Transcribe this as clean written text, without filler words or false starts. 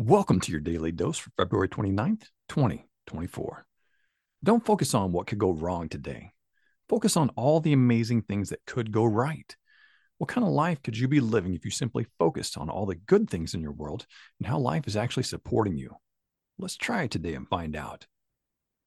Welcome to your daily dose for February 29th, 2024. Don't focus on what could go wrong today. Focus on all the amazing things that could go right. What kind of life could you be living if you simply focused on all the good things in your world and how life is actually supporting you? Let's try it today and find out.